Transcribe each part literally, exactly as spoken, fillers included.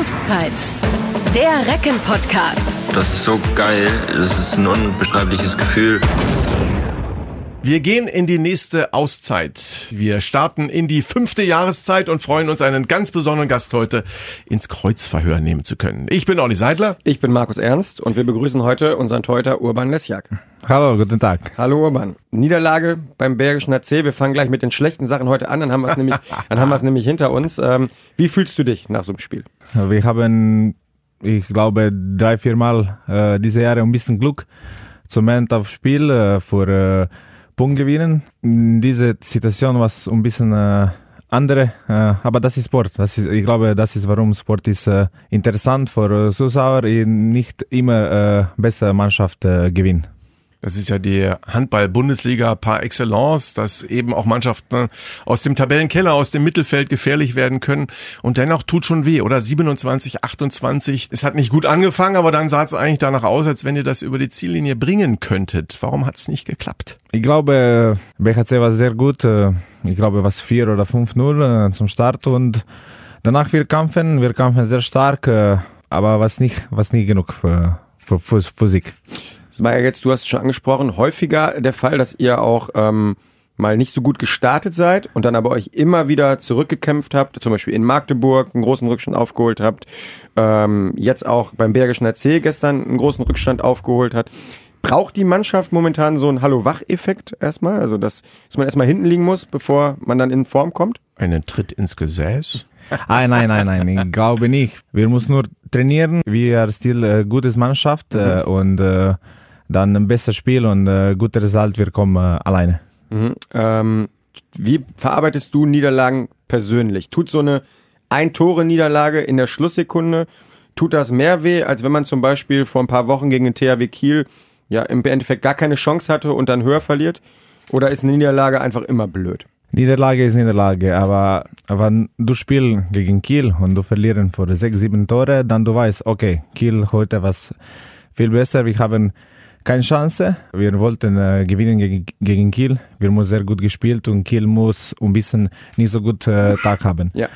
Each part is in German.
Auszeit, der Recken-Podcast. Das ist so geil, das ist ein unbeschreibliches Gefühl. Wir gehen in die nächste Auszeit. Wir starten in die fünfte Jahreszeit und freuen uns, einen ganz besonderen Gast heute ins Kreuzverhör nehmen zu können. Ich bin Olli Seidler. Ich bin Markus Ernst und wir begrüßen heute unseren Torhüter Urban Lesjak. Hallo, guten Tag. Hallo Urban. Niederlage beim Bergischen A C. Wir fangen gleich mit den schlechten Sachen heute an, dann haben wir es nämlich, dann haben wir es nämlich hinter uns. Wie fühlst du dich nach so einem Spiel? Wir haben, ich glaube, drei, vier Mal äh, diese Jahre ein bisschen Glück zum Moment aufs Spiel äh, für äh, Punkt gewinnen. Diese Situation war ein bisschen äh, andere, äh, aber das ist Sport. Das ist, ich glaube, das ist, warum Sport ist äh, interessant für Zuschauer, nicht immer äh, bessere Mannschaft äh, gewinnen. Das ist ja die Handball-Bundesliga par excellence, dass eben auch Mannschaften aus dem Tabellenkeller, aus dem Mittelfeld gefährlich werden können. Und dennoch tut schon weh, oder? siebenundzwanzig, achtundzwanzig. Es hat nicht gut angefangen, aber dann sah es eigentlich danach aus, als wenn ihr das über die Ziellinie bringen könntet. Warum hat es nicht geklappt? Ich glaube, B H C war sehr gut. Ich glaube, was vier oder fünf null zum Start. Und danach wir kämpfen, wir kämpfen sehr stark. Aber was nicht, was nicht genug für, für, für, für Sieg. Das war ja jetzt, du hast es schon angesprochen, häufiger der Fall, dass ihr auch ähm, mal nicht so gut gestartet seid und dann aber euch immer wieder zurückgekämpft habt, zum Beispiel in Magdeburg einen großen Rückstand aufgeholt habt, ähm, jetzt auch beim Bergischen A C gestern einen großen Rückstand aufgeholt hat. Braucht die Mannschaft momentan so einen Hallo-Wach-Effekt erstmal, also dass, dass man erstmal hinten liegen muss, bevor man dann in Form kommt? Einen Tritt ins Gesäß? Ah, nein, nein, nein, ich glaube nicht. Wir müssen nur trainieren, wir sind eine gute Mannschaft äh, und äh, dann ein besseres Spiel und äh, gutes Result, wir kommen äh, alleine. Mhm. Ähm, wie verarbeitest du Niederlagen persönlich? Tut so eine Ein-Tore-Niederlage in der Schlusssekunde, tut das mehr weh, als wenn man zum Beispiel vor ein paar Wochen gegen den T H W Kiel ja im Endeffekt gar keine Chance hatte und dann höher verliert? Oder ist eine Niederlage einfach immer blöd? Niederlage ist Niederlage, aber wenn du spielst gegen Kiel und du verlierst vor sechs, sieben Tore, dann du weißt, okay, Kiel heute was viel besser, wir haben keine Chance. Wir wollten äh, gewinnen gegen, gegen Kiel. Wir haben sehr gut gespielt und Kiel muss ein bisschen nicht so gut äh, Tag haben. Ja.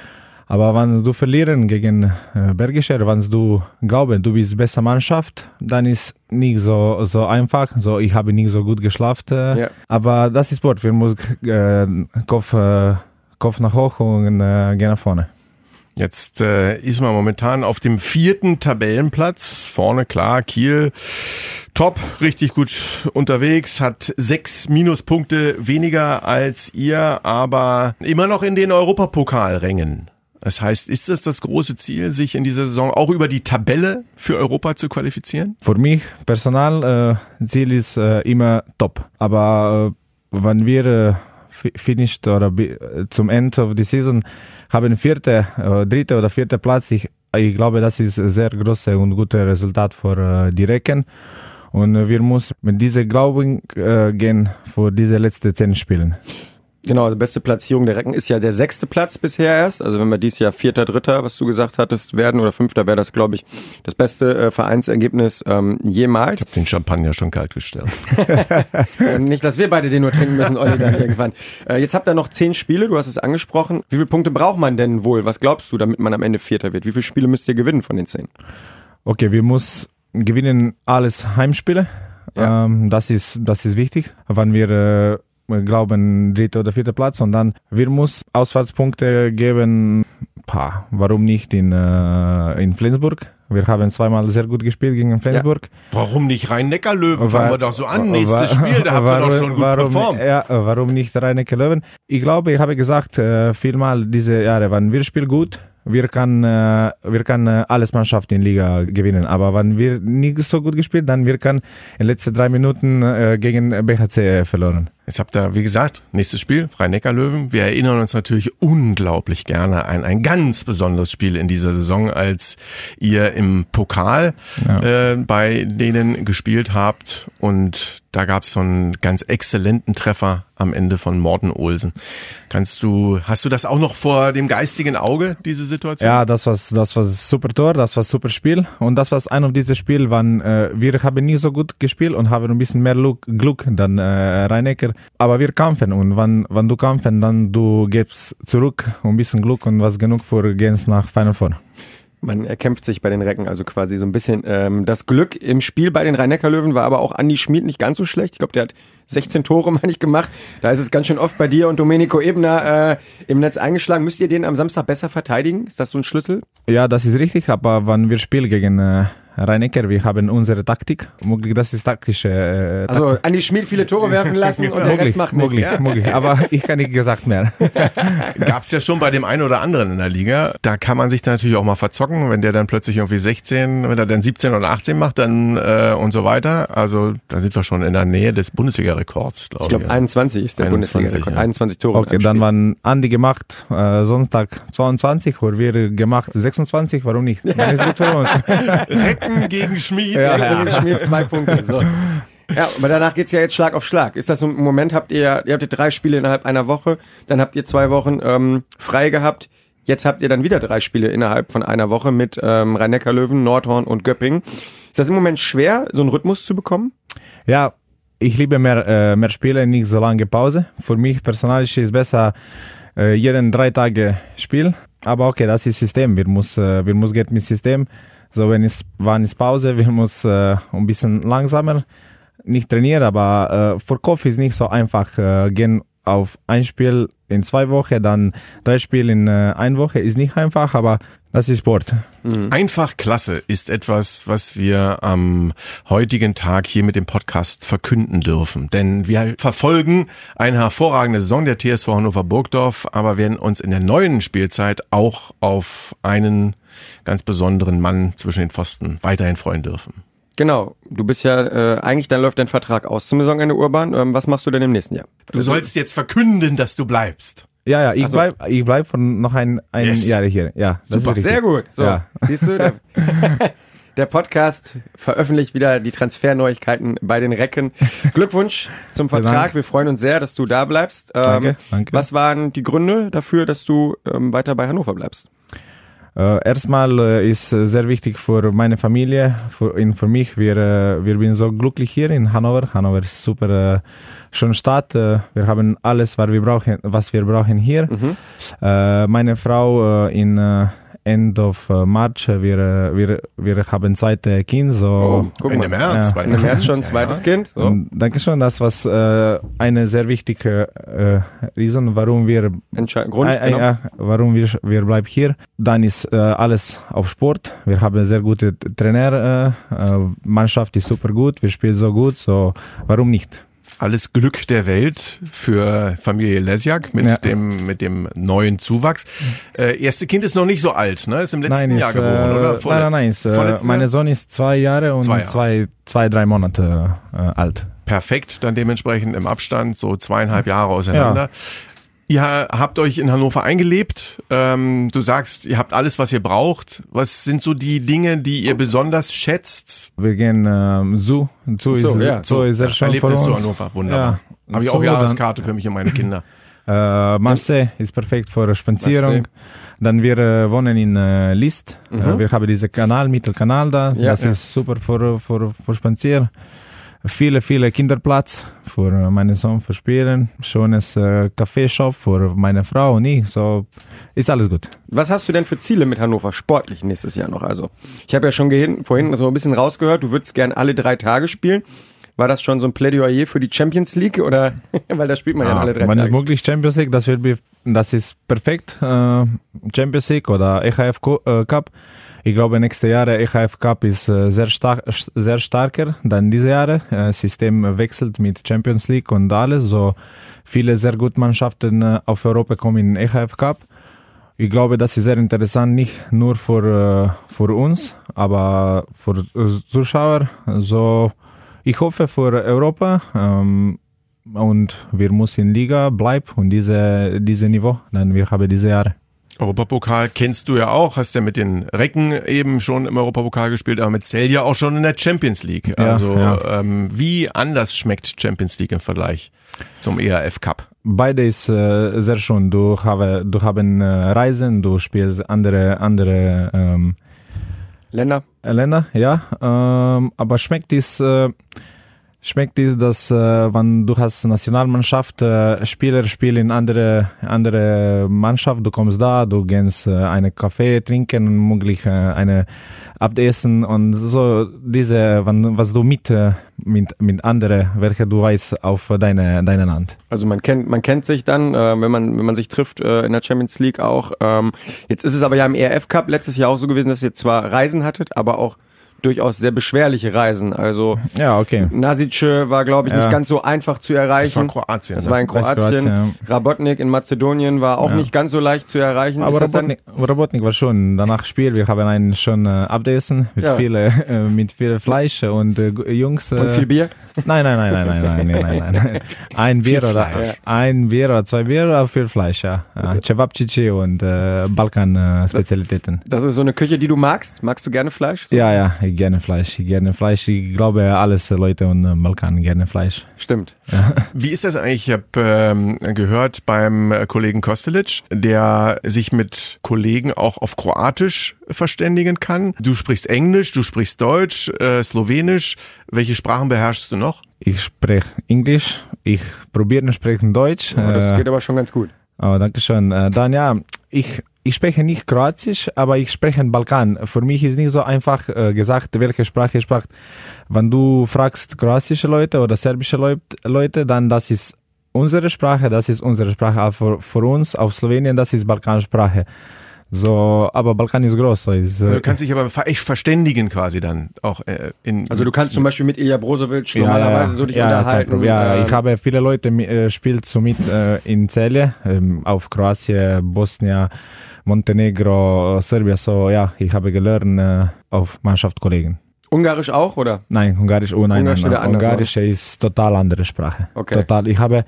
Aber wenn du verlierst gegen äh, Bergischer, wenn du glaubst, du bist besser Mannschaft, dann ist nicht so, so einfach. So, ich habe nicht so gut geschlafen. Äh, ja. Aber das ist Sport. Wir müssen äh, Kopf, äh, Kopf nach hoch und äh, gehen nach vorne. Jetzt äh, ist man momentan auf dem vierten Tabellenplatz. Vorne, klar, Kiel top, richtig gut unterwegs, hat sechs Minuspunkte weniger als ihr, aber immer noch in den Europapokalrängen. Das heißt, ist es das große Ziel, sich in dieser Saison auch über die Tabelle für Europa zu qualifizieren? Für mich personal äh, Ziel ist äh, immer top, aber äh, wenn wir... Äh finished oder zum Ende of the Season haben vierte, dritte oder vierte Platz. Ich, ich glaube, das ist ein sehr großes und gutes Resultat für die Recken. Und wir müssen mit diesem Glauben gehen für diese letzten zehn Spielen. Genau, die beste Platzierung der Recken ist ja der sechste Platz bisher erst. Also wenn wir dieses Jahr Vierter, Dritter, was du gesagt hattest, werden oder Fünfter, wäre das, glaube ich, das beste äh, Vereinsergebnis ähm, jemals. Ich habe den Champagner schon kalt gestellt. Nicht, dass wir beide den nur trinken müssen, Olli, dann irgendwann. Äh, jetzt habt ihr noch zehn Spiele, du hast es angesprochen. Wie viele Punkte braucht man denn wohl? Was glaubst du, damit man am Ende Vierter wird? Wie viele Spiele müsst ihr gewinnen von den zehn? Okay, wir müssen gewinnen alles Heimspiele. Ja. Ähm, das ist, das ist wichtig. Wenn wir... Äh, Wir glauben, dritter oder vierter Platz und dann, wir müssen Auswärtspunkte geben, Pah, warum nicht in, äh, in Flensburg? Wir haben zweimal sehr gut gespielt gegen Flensburg. Ja. Warum nicht Rhein-Neckar-Löwen? Fangen wir doch so an, nächstes war, Spiel, da habt ihr doch schon gut warum, performt. Ja, warum nicht Rhein-Neckar-Löwen? Ich glaube, ich habe gesagt, äh, vielmal diese Jahre, wenn wir spielen gut, wir können, äh, wir können äh, alles Mannschaft in Liga gewinnen. Aber wenn wir nicht so gut gespielt, dann wir können in den letzten drei Minuten äh, gegen B H C verloren. Jetzt habt ihr, wie gesagt, nächstes Spiel, Rhein-Neckar-Löwen. Wir erinnern uns natürlich unglaublich gerne an ein ganz besonderes Spiel in dieser Saison, als ihr im Pokal ja. äh, bei denen gespielt habt. Und da gab es so einen ganz exzellenten Treffer am Ende von Morten Olsen. Kannst du, hast du das auch noch vor dem geistigen Auge, diese Situation? Ja, das war das war super Tor, das war super Spiel. Und das war ein und dieses Spiel, wann äh, wir haben nicht so gut gespielt und haben ein bisschen mehr Glück dann äh, Rhein-Neckar. Aber wir kämpfen und wenn, wenn du kämpfen, dann du gibst zurück ein bisschen Glück und was genug für gehen nach Final Four. Man erkämpft sich bei den Recken also quasi so ein bisschen. Ähm, das Glück im Spiel bei den Rhein-Neckar-Löwen war aber auch Andy Schmid nicht ganz so schlecht. Ich glaube, der hat sechzehn Tore, meine ich, gemacht. Da ist es ganz schön oft bei dir und Domenico Ebner äh, im Netz eingeschlagen. Müsst ihr den am Samstag besser verteidigen? Ist das so ein Schlüssel? Ja, das ist richtig. Aber wenn wir spielen gegen äh, Rhein-Neckar, wir haben unsere Taktik. Das ist taktische äh, Taktik. Also Andy Schmid viele Tore werfen lassen und der Rest macht nichts. Möglich, möglich. Aber ich kann nicht gesagt mehr. Gab es ja schon bei dem einen oder anderen in der Liga. Da kann man sich dann natürlich auch mal verzocken, wenn der dann plötzlich irgendwie sechzehn, wenn er dann siebzehn oder achtzehn macht, dann äh, und so weiter. Also da sind wir schon in der Nähe des Bundesliga-Rekords, glaube ich. Ich glaube einundzwanzig ist der Bundesliga-Rekord. Ja. einundzwanzig Tore. Okay, dann waren Andy gemacht äh, Sonntag zweiundzwanzig und wir gemacht sechsundzwanzig. Warum nicht? Dann ist gut für uns. Gegen Schmid. Ja, ja. Gegen Schmid zwei Punkte. So. Ja, aber danach geht es ja jetzt Schlag auf Schlag. Ist das so, im Moment habt ihr, ihr habt drei Spiele innerhalb einer Woche, dann habt ihr zwei Wochen ähm, frei gehabt. Jetzt habt ihr dann wieder drei Spiele innerhalb von einer Woche mit ähm, Rhein-Neckar-Löwen, Nordhorn und Göppingen. Ist das im Moment schwer, so einen Rhythmus zu bekommen? Ja, ich liebe mehr, äh, mehr Spiele, nicht so lange Pause. Für mich persönlich ist es besser, äh, jeden drei Tage Spiel. Aber okay, das ist System. Wir müssen äh, wir muss geht mit System. So, wenn es wann ist Pause, wir müssen äh, ein bisschen langsamer, nicht trainieren, aber äh, für Kopf ist nicht so einfach. Äh, gehen auf ein Spiel in zwei Wochen, dann drei Spiele in äh, einer Woche ist nicht einfach, aber das ist Sport. Mhm. Einfach klasse ist etwas, was wir am heutigen Tag hier mit dem Podcast verkünden dürfen. Denn wir verfolgen eine hervorragende Saison der T S V Hannover Burgdorf, aber werden uns in der neuen Spielzeit auch auf einen ganz besonderen Mann zwischen den Pfosten weiterhin freuen dürfen. Genau, du bist ja, äh, eigentlich, dann läuft dein Vertrag aus zum Saisonende, Urban. Ähm, was machst du denn im nächsten Jahr? Du sollst jetzt verkünden, dass du bleibst. Ja, ja, ich so. bleib, ich bleib von noch ein, ein yes. Jahr hier. Ja, das super, ist sehr gut. So, ja. Siehst du, der, der Podcast veröffentlicht wieder die Transferneuigkeiten bei den Recken. Glückwunsch zum Vertrag. Wir freuen uns sehr, dass du da bleibst. Ähm, danke, danke. Was waren die Gründe dafür, dass du ähm, weiter bei Hannover bleibst? Äh, erstmal äh, ist äh, sehr wichtig für meine Familie, für, in, für mich. Wir, äh, wir sind so glücklich hier in Hannover. Hannover ist super äh, schöne Stadt. Äh, wir haben alles, was wir brauchen, was wir brauchen hier. Mhm. Äh, meine Frau äh, in äh, End of March, wir, wir, wir haben zweites äh, Kind. So, oh, Ende März. Ja. Ende März schon zweites Kind. So. Dankeschön, das war äh, eine sehr wichtige äh, Reason, warum wir, Entsche- Grund, äh, äh, genau. äh, warum wir, wir bleiben hier. Dann ist äh, alles auf Sport. Wir haben sehr gute Trainer, äh, Mannschaft ist super gut, wir spielen so gut, so warum nicht? Alles Glück der Welt für Familie Lesjak mit, ja. dem, mit dem neuen Zuwachs. Äh, erste Kind ist noch nicht so alt, ne? Ist im letzten nein, Jahr ist, geboren, äh, oder? Vor, nein, nein, ist, äh, meine Sohn ist zwei Jahre und zwei, Jahre. zwei, zwei drei Monate äh, alt. Perfekt, dann dementsprechend im Abstand, so zweieinhalb Jahre auseinander. Ja. Ihr habt euch in Hannover eingelebt. Ähm, du sagst, ihr habt alles, was ihr braucht. Was sind so die Dinge, die ihr besonders schätzt? Wir gehen ähm, so. So, so, ist, ja, so ist er schon von uns. Hannover, wunderbar. Ja. Habe ich so auch eine Jahreskarte für mich und meine Kinder. äh, Marseille ist perfekt für Spazierung. Marseille. Dann wir äh, wohnen in äh, List. Mhm. Äh, wir haben diesen Kanal, Mittelkanal da. Ja, das ja. ist super für, für, für Spazieren. Viele, viele Kinderplatz für meinen Sohn für Spielen. Schönes äh, Kaffeeshop für meine Frau und ich. So ist alles gut. Was hast du denn für Ziele mit Hannover sportlich nächstes Jahr noch? Also, ich habe ja schon geh- vorhin so ein bisschen rausgehört, du würdest gern alle drei Tage spielen. War das schon so ein Plädoyer für die Champions League? Oder? Weil da spielt man ja, ja alle drei Tage. Wenn es möglich ist, Champions League, das, wird, das ist perfekt. Äh, Champions League oder E H F Cup. Ich glaube, nächste Jahre E H F Cup ist äh, sehr, star- sehr starker als diese Jahre. Das äh, System wechselt mit Champions League und alles. So viele sehr gute Mannschaften äh, auf Europa kommen in E H F Cup. Ich glaube, das ist sehr interessant, nicht nur für, äh, für uns, aber für äh, Zuschauer. So, ich hoffe für Europa ähm, und wir müssen in Liga bleiben und diese, diese Niveau, dann wir haben diese Jahre. Europapokal kennst du ja auch, hast ja mit den Recken eben schon im Europapokal gespielt, aber mit Celje auch schon in der Champions League. Also ja, ja. Ähm, wie anders schmeckt Champions League im Vergleich zum E H F Cup? Beide ist äh, sehr schön. Du, habe, du haben äh, Reisen, du spielst andere, andere ähm, Länder. Länder, ja. Ähm, aber schmeckt es... Äh, schmeckt es, dass äh, wenn du hast Nationalmannschaft, äh, Spieler spielen in andere, andere Mannschaft, du kommst da, du gehst äh, einen Kaffee trinken, möglich äh, eine Abendessen und so diese, wenn, was du mit, äh, mit, mit anderen, welche du weißt, auf deine, dein Land. Also man kennt, man kennt sich dann, äh, wenn man, wenn man sich trifft äh, in der Champions League auch. Ähm, jetzt ist es aber ja im E H F Cup letztes Jahr auch so gewesen, dass ihr zwar Reisen hattet, aber auch durchaus sehr beschwerliche Reisen. Also ja, okay. Nasice war, glaube ich, ja. nicht ganz so einfach zu erreichen. Das war in Kroatien. Das war in Kroatien. Ja. Rabotnik in Mazedonien war auch ja. nicht ganz so leicht zu erreichen. Aber Rabotnik, Rabotnik war schon danach Spiel. Wir haben einen schönen äh, Abendessen mit, ja. viele, äh, mit viel Fleisch und äh, Jungs. Äh, und viel Bier? Nein, nein, nein, nein, nein, nein, nein, nein, nein. Ein Bier oder ja. ein Bier oder zwei Bier, aber viel Fleisch, ja. ja. Cevapcici und äh, Balkan-Spezialitäten. Das, das ist so eine Küche, die du magst? Magst du gerne Fleisch? So ja, ja. Gerne Fleisch, gerne Fleisch. Ich glaube, alles Leute und Balkan gerne Fleisch. Stimmt. Ja. Wie ist das eigentlich? Ich habe ähm, gehört beim Kollegen Kostelić, der sich mit Kollegen auch auf Kroatisch verständigen kann. Du sprichst Englisch, du sprichst Deutsch, äh, Slowenisch. Welche Sprachen beherrschst du noch? Ich spreche Englisch. Ich probiere und spreche Deutsch. Ja, das äh, geht aber schon ganz gut. Oh, danke schön. Äh, dann ja, ich... Ich spreche nicht Kroatisch, aber ich spreche Balkan. Für mich ist nicht so einfach äh, gesagt, welche Sprache ich spreche. Wenn du fragst kroatische Leute oder serbische Leut, Leute, dann das ist unsere Sprache, das ist unsere Sprache. Aber für, für uns auf Slowenien, das ist Balkansprache. So, aber Balkan ist groß. So ist, äh, du kannst dich aber echt verständigen quasi dann auch. Äh, in, also du kannst zum Beispiel mit Ilija Brozović normalerweise ja, so dich ja, unterhalten. Ja, äh, ich habe viele Leute äh, spielt so mit äh, in Celje, äh, auf Kroatien, Bosnien, Montenegro, Serbien. So ja, ich habe gelernt äh, auf Mannschaftskollegen. Ungarisch auch, oder? Nein, Ungarisch, oh nein, Ungarisch, nein, nein. Ungarisch ist total andere Sprache. Okay. Total. Ich habe einen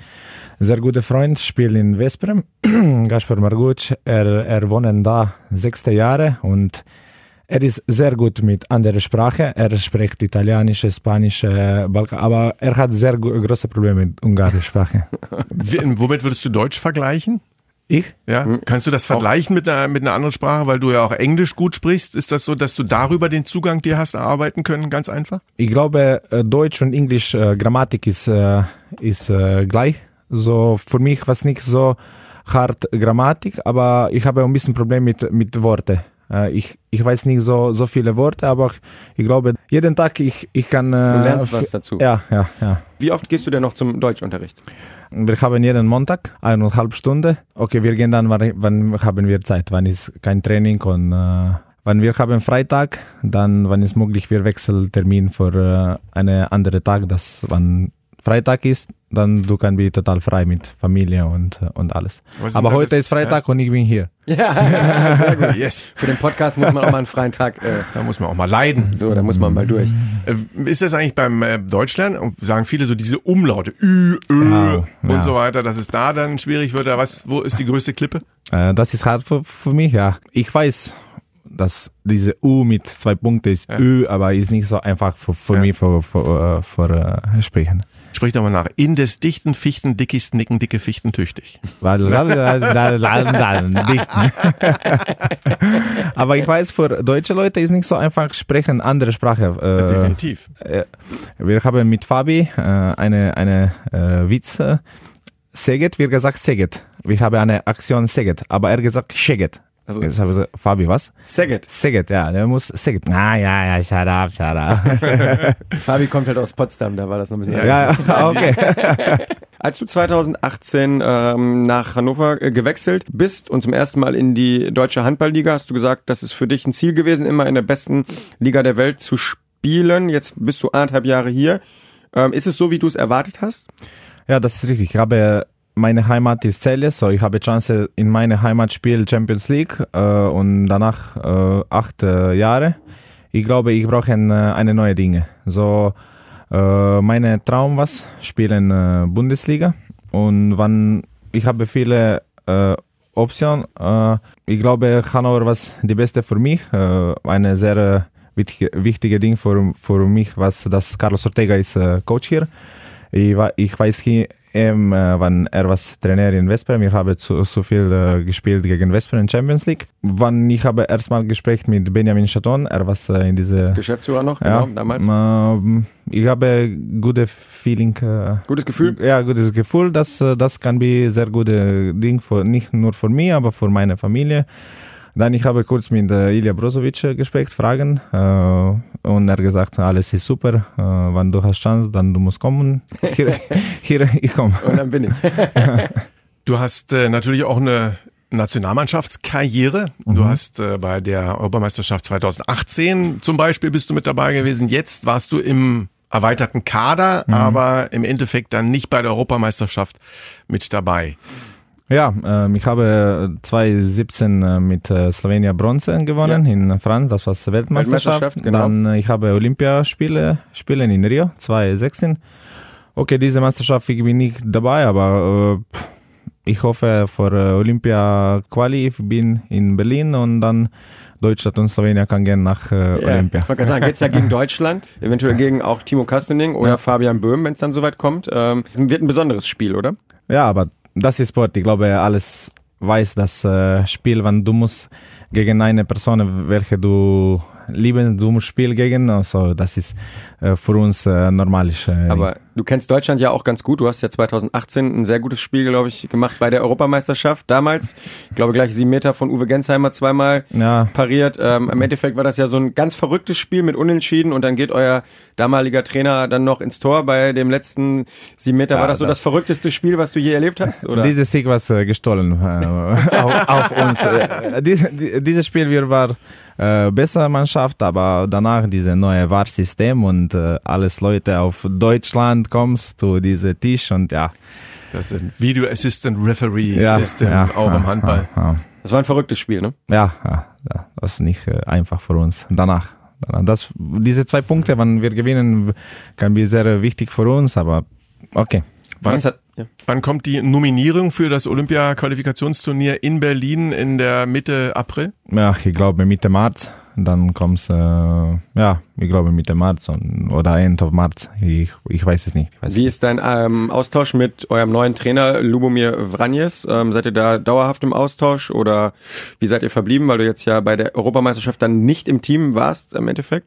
sehr guten Freund, spielt in Veszprem, Gáspár Margóc. Er, er wohnt da sechste Jahre und er ist sehr gut mit anderer Sprache. Er spricht Italienisch, Spanisch, Balkan, aber er hat sehr große Probleme mit ungarischer Sprache. Wie, womit würdest du Deutsch vergleichen? Ich? Ja. Hm. Kannst du das vergleichen mit einer, mit einer anderen Sprache, weil du ja auch Englisch gut sprichst? Ist das so, dass du darüber den Zugang dir hast erarbeiten können, ganz einfach? Ich glaube, Deutsch und Englisch, äh, Grammatik ist, äh, ist äh, gleich. So, für mich war es nicht so hart Grammatik, aber ich habe ein bisschen Probleme mit, mit Worten. Äh, ich, ich weiß nicht so, so viele Worte, aber ich glaube, jeden Tag ich, ich kann... Äh, du lernst was dazu. Ja, ja, ja. Wie oft gehst du denn noch zum Deutschunterricht? Wir haben jeden Montag eineinhalb Stunden. Okay, wir gehen dann, wann, wann haben wir Zeit, wann ist kein Training und äh, wann wir haben Freitag, dann wann ist möglich, wir wechseln Termin für äh, einen anderen Tag, dass wann Freitag ist, dann du kannst du total frei mit Familie und, und alles. Aber heute das? ist Freitag ja. und ich bin hier. Ja, sehr gut. Yes. Für den Podcast muss man auch mal einen freien Tag. Äh, da muss man auch mal leiden. So, da muss man mal durch. Ist das eigentlich beim äh, Deutschlernen? Sagen viele so diese Umlaute, Ü, Ö ja, und ja. so weiter, dass es da dann schwierig wird. Was, wo ist die größte Klippe? Äh, das ist hart für, für mich, ja. Ich weiß, dass diese U mit zwei Punkten ist ja. Ö, aber ist nicht so einfach für, für ja. mich für, für, für, für äh, Sprechen. Sprich doch mal nach. In des dichten Fichten, dickies Nicken, dicke Fichten, tüchtig. Aber ich weiß, für deutsche Leute ist nicht so einfach sprechen, andere Sprache. Äh, Definitiv. Äh, wir haben mit Fabi äh, eine, eine äh, Witz. Seget, wir gesagt Seget. Wir haben eine Aktion Seget, aber er gesagt Scheget. Also, jetzt habe ich gesagt, Fabi, was? Seget. Seget, ja, der muss Seget. Ah, ja, ja, shut up, shut up. Fabi kommt halt aus Potsdam, da war das noch ein bisschen. Ja, ja, okay. Als du zweitausendachtzehn ähm, nach Hannover äh, gewechselt bist und zum ersten Mal in die deutsche Handballliga, hast du gesagt, das ist für dich ein Ziel gewesen, immer in der besten Liga der Welt zu spielen. Jetzt bist du anderthalb Jahre hier. Ähm, ist es so, wie du es erwartet hast? Ja, das ist richtig. Ich habe... Meine Heimat ist Celje, so ich habe Chance in meiner Heimat spielen Champions League äh, und danach äh, acht äh, Jahre. Ich glaube, ich brauche eine, eine neue Dinge. So äh, meine Traum was spielen äh, Bundesliga und wann ich habe viele äh, Optionen. Äh, ich glaube, Hannover was die beste für mich, äh, eine sehr wichtige, wichtige Ding für für mich, was das Carlos Ortega ist äh, Coach hier. Ich, ich weiß nicht, ähm, wann er was Trainer in Veszprem. Ich habe zu, zu viel äh, gespielt gegen Veszprem in Champions League. Wann ich habe erstmal Gespräch mit Benjamin Chaton, er was äh, in diese Geschäftsführer noch, ja, genau, damals. Ähm, ich habe gute Feeling. Äh, gutes Gefühl? Ja, gutes Gefühl. Das, das kann ein sehr gutes Ding, für, nicht nur für mich, aber für meine Familie. Dann ich habe kurz mit äh, Ilija Brozović gesprochen, Fragen äh, und er gesagt, alles ist super, äh, wenn du hast Chance, dann du musst kommen. Hier, hier ich komme. Und dann bin ich. Du hast äh, natürlich auch eine Nationalmannschaftskarriere. Mhm. Du hast äh, bei der Europameisterschaft zweitausendachtzehn zum Beispiel bist du mit dabei gewesen. Jetzt warst du im erweiterten Kader, mhm. aber im Endeffekt dann nicht bei der Europameisterschaft mit dabei. Ja, äh, ich habe zweitausendsiebzehn äh, mit äh, Slowenien Bronze gewonnen, ja, in Frankreich, das war die Weltmeisterschaft. Weltmeisterschaft genau. Dann äh, ich habe Olympiaspiele spielen in Rio, zweitausendsechzehn. Okay, diese Meisterschaft ich bin nicht dabei, aber äh, ich hoffe für äh, Olympia Quali, ich bin in Berlin und dann Deutschland und Slowenien kann gehen nach äh, yeah. Olympia. Man kann sagen, geht's ja gegen Deutschland, eventuell gegen auch Timo Kastening oder ja. Fabian Böhm, wenn es dann soweit kommt. Ähm, wird ein besonderes Spiel, oder? Ja, aber das ist Sport. Ich glaube, alles weiß das äh, Spiel, wenn du musst gegen eine Person, welche du liebst, du musst spielen gegen. Also das ist äh, für uns äh, normal. Äh, Aber du kennst Deutschland ja auch ganz gut. Du hast ja zweitausendachtzehn ein sehr gutes Spiel, glaube ich, gemacht bei der Europameisterschaft damals. Ich glaube, gleich sieben Meter von Uwe Gensheimer zweimal ja. pariert. Ähm, Im Endeffekt war das ja so ein ganz verrücktes Spiel mit Unentschieden und dann geht euer damaliger Trainer dann noch ins Tor bei dem letzten sieben Meter. Ja, war das so das, das verrückteste Spiel, was du je erlebt hast? Oder? Dieses Sieg war äh, gestohlen äh, auf, auf uns. Äh, dies, dieses Spiel, wir waren äh, bessere Mannschaft, aber danach dieses neue V A R-System und äh, alles Leute auf Deutschland kommst zu diesem Tisch und ja. Das sind Video Assistant Referee ja, System, ja, auch ja, im Handball. Ja, ja. Das war ein verrücktes Spiel, ne? Ja, ja, ja, das war nicht einfach für uns. Danach, das, diese zwei Punkte, wann wir gewinnen, kann sehr wichtig für uns, aber okay. Wann, hat, ja. wann kommt die Nominierung für das Olympia-Qualifikationsturnier in Berlin in der Mitte April? Ja, ich glaube Mitte März. Dann kommst äh, ja, ich glaube Mitte März und, oder End of März, ich, ich weiß es nicht. Ich weiß Wie nicht. Ist dein ähm, Austausch mit eurem neuen Trainer Lubomir Vranjes? Ähm, seid ihr da dauerhaft im Austausch oder wie seid ihr verblieben, weil du jetzt ja bei der Europameisterschaft dann nicht im Team warst im Endeffekt?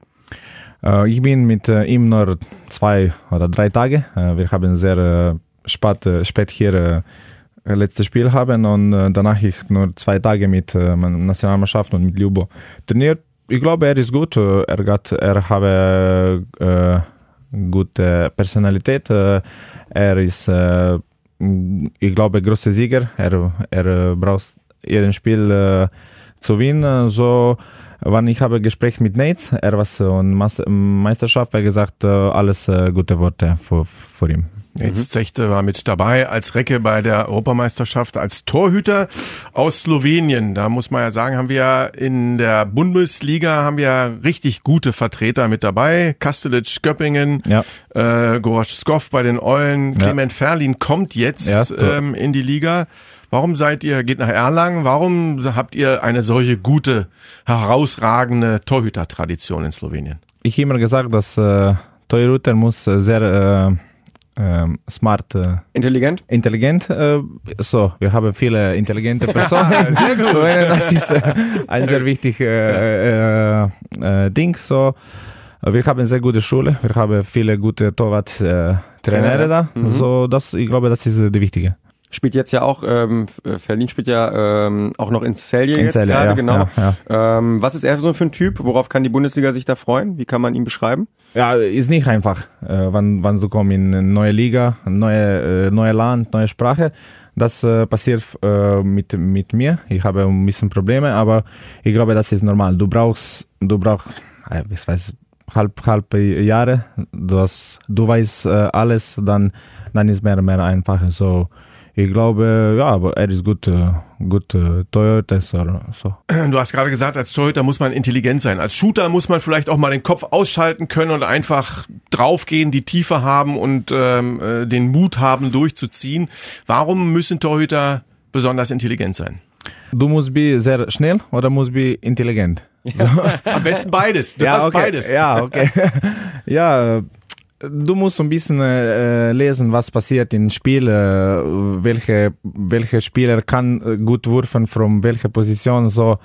Äh, ich bin mit äh, ihm nur zwei oder drei Tage. Äh, wir haben sehr äh, spät, äh, spät hier äh, letztes Spiel haben und äh, danach ich nur zwei Tage mit äh, Nationalmannschaft und mit Lubo trainiert. Ich glaube, er ist gut. Er hat, er habe äh, gute Personalität. Er ist, äh, ich glaube, großer Sieger. Er, er braucht jeden Spiel äh, zu winnen. So, wann ich habe Gespräch mit Nates, er was und Meisterschaft, er gesagt, alles äh, gute Worte für, für ihn. Jetzt Zechte war mit dabei als Recke bei der Europameisterschaft als Torhüter aus Slowenien. Da muss man ja sagen, haben wir in der Bundesliga haben wir richtig gute Vertreter mit dabei. Kostelić, Göppingen, ja. äh, Goraš Skov bei den Eulen. Ja. Clement Ferlin kommt jetzt ja, ähm, in die Liga. Warum seid ihr, geht nach Erlangen, warum habt ihr eine solche gute, herausragende Torhütertradition in Slowenien? Ich habe immer gesagt, dass äh, Torhüter muss sehr... Äh, smart, intelligent, intelligent. So, wir haben viele intelligente Personen. Sehr gut. So, das ist ein sehr wichtiges äh, äh, Ding. So, wir haben eine sehr gute Schule. Wir haben viele gute Torwart-Trainer äh, da. Mhm. So, das, ich glaube, das ist die wichtige. Spielt jetzt ja auch, ähm, Ferlin spielt ja ähm, auch noch in Celje jetzt gerade, ja, genau. Ja, ja. Ähm, was ist er so für ein Typ? Worauf kann die Bundesliga sich da freuen? Wie kann man ihn beschreiben? Ja, ist nicht einfach, äh, wann, wann du kommst in eine neue Liga, neue, äh, neue Land, neue Sprache. Das äh, passiert äh, mit, mit mir. Ich habe ein bisschen Probleme, aber ich glaube, das ist normal. Du brauchst, du brauchst, ich weiß halb, halb Jahre, du, hast, du weißt äh, alles, dann, dann ist mehr, mehr einfach so. Ich glaube, ja, aber er ist gut, gut Torhüter. So. Du hast gerade gesagt, als Torhüter muss man intelligent sein. Als Shooter muss man vielleicht auch mal den Kopf ausschalten können und einfach draufgehen, die Tiefe haben und ähm, den Mut haben, durchzuziehen. Warum müssen Torhüter besonders intelligent sein? Du musst sehr schnell oder musst intelligent? So. Am besten beides. Du ja, hast okay. beides. Ja, okay. Ja, Du musst ein bisschen äh, lesen, was passiert im Spiel, äh, welche, welche Spieler kann gut werfen, von welcher Position. So,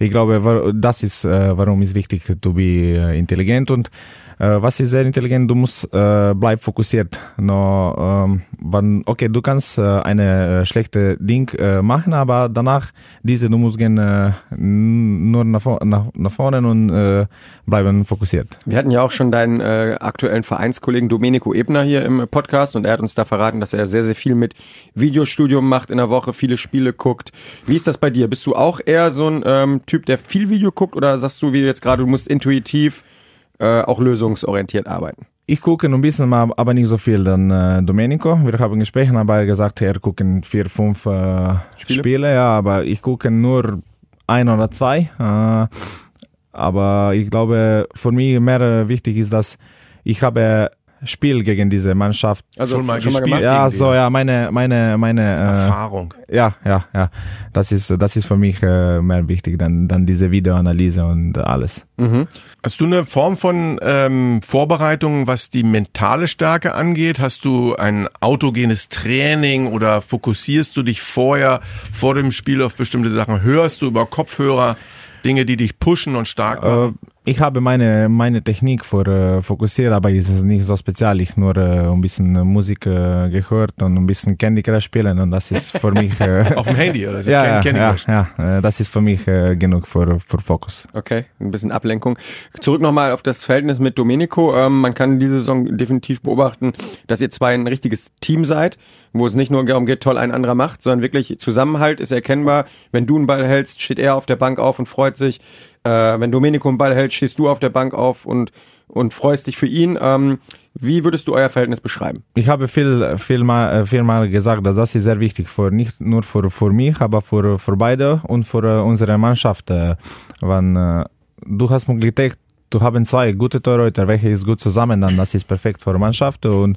ich glaube, das ist, äh, warum es wichtig ist, to be intelligent. Und äh, was ist sehr intelligent? Du musst äh, bleib fokussiert. No, ähm, wann, okay, du kannst äh, eine schlechte Ding äh, machen, aber danach diese, du musst gehen äh, nur nach, nach, nach vorne und äh, bleiben fokussiert. Wir hatten ja auch schon deinen äh, aktuellen Vereins Kollegen Domenico Ebner hier im Podcast und er hat uns da verraten, dass er sehr, sehr viel mit Videostudium macht in der Woche, viele Spiele guckt. Wie ist das bei dir? Bist du auch eher so ein ähm, Typ, der viel Video guckt oder sagst du, wie jetzt gerade, du musst intuitiv äh, auch lösungsorientiert arbeiten? Ich gucke ein bisschen, aber nicht so viel. Dann äh, Domenico, wir haben gesprochen, aber er hat gesagt, er guckt vier, fünf äh, Spiele, Spiele ja, aber ich gucke nur ein oder zwei. Äh, aber ich glaube, für mich mehr wichtig ist, dass ich habe Spiel gegen diese Mannschaft also schon mal schon gespielt. Mal ja, so ja, meine meine meine Erfahrung. Äh, ja, ja, ja. Das ist das ist für mich äh, mehr wichtig dann dann diese Videoanalyse und alles. Mhm. Hast du eine Form von ähm, Vorbereitung, was die mentale Stärke angeht? Hast du ein autogenes Training oder fokussierst du dich vorher vor dem Spiel auf bestimmte Sachen? Hörst du über Kopfhörer Dinge, die dich pushen und stark machen? Äh, Ich habe meine, meine Technik vor, äh, fokussiert, aber es ist nicht so speziell. Ich nur äh, ein bisschen Musik äh, gehört und ein bisschen Candy Crush spielen und das ist für mich... Äh, auf dem Handy oder so? Ja, Candy Crush. Ja, ja. Äh, das ist für mich äh, genug für, für Fokus. Okay, ein bisschen Ablenkung. Zurück nochmal auf das Verhältnis mit Domenico. Ähm, man kann diese Saison definitiv beobachten, dass ihr zwei ein richtiges Team seid, wo es nicht nur darum geht, toll ein anderer macht, sondern wirklich Zusammenhalt ist erkennbar. Wenn du einen Ball hältst, steht er auf der Bank auf und freut sich. Äh, wenn Domenico einen Ball hält, stehst du auf der Bank auf und, und freust dich für ihn. Ähm, wie würdest du euer Verhältnis beschreiben? Ich habe viel, viel, mal, viel mal gesagt, dass das ist sehr wichtig für, nicht nur für, für mich, aber für, für beide und für unsere Mannschaft. Wenn, äh, du hast Möglichkeit, du haben zwei gute Torhüter, welche ist gut zusammen, dann das ist perfekt für die Mannschaft. Und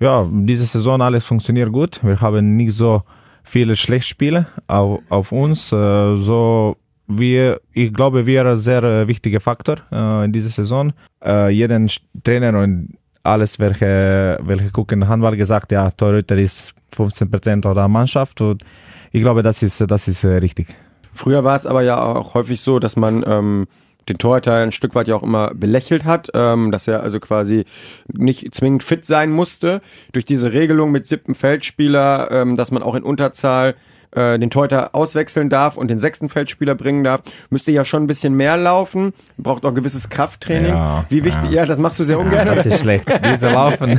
ja, diese Saison alles funktioniert gut. Wir haben nicht so viele schlechte Spiele auf, auf uns. Äh, so Wir, ich glaube, wir sind ein sehr wichtiger Faktor äh, in dieser Saison. Äh, jeden Trainer und alles, welche, welche gucken, haben wir gesagt, ja, Torhüter ist fünfzehn Prozent oder Mannschaft und ich glaube, das ist, das ist richtig. Früher war es aber ja auch häufig so, dass man ähm, den Torhüter ein Stück weit ja auch immer belächelt hat, ähm, dass er also quasi nicht zwingend fit sein musste. Durch diese Regelung mit siebten Feldspieler, ähm, dass man auch in Unterzahl den Torhüter auswechseln darf und den sechsten Feldspieler bringen darf, müsste ja schon ein bisschen mehr laufen, braucht auch ein gewisses Krafttraining. Ja, wie wichtig, ja. ja, das machst du sehr ungern. Ja, das ist schlecht, diese Laufen,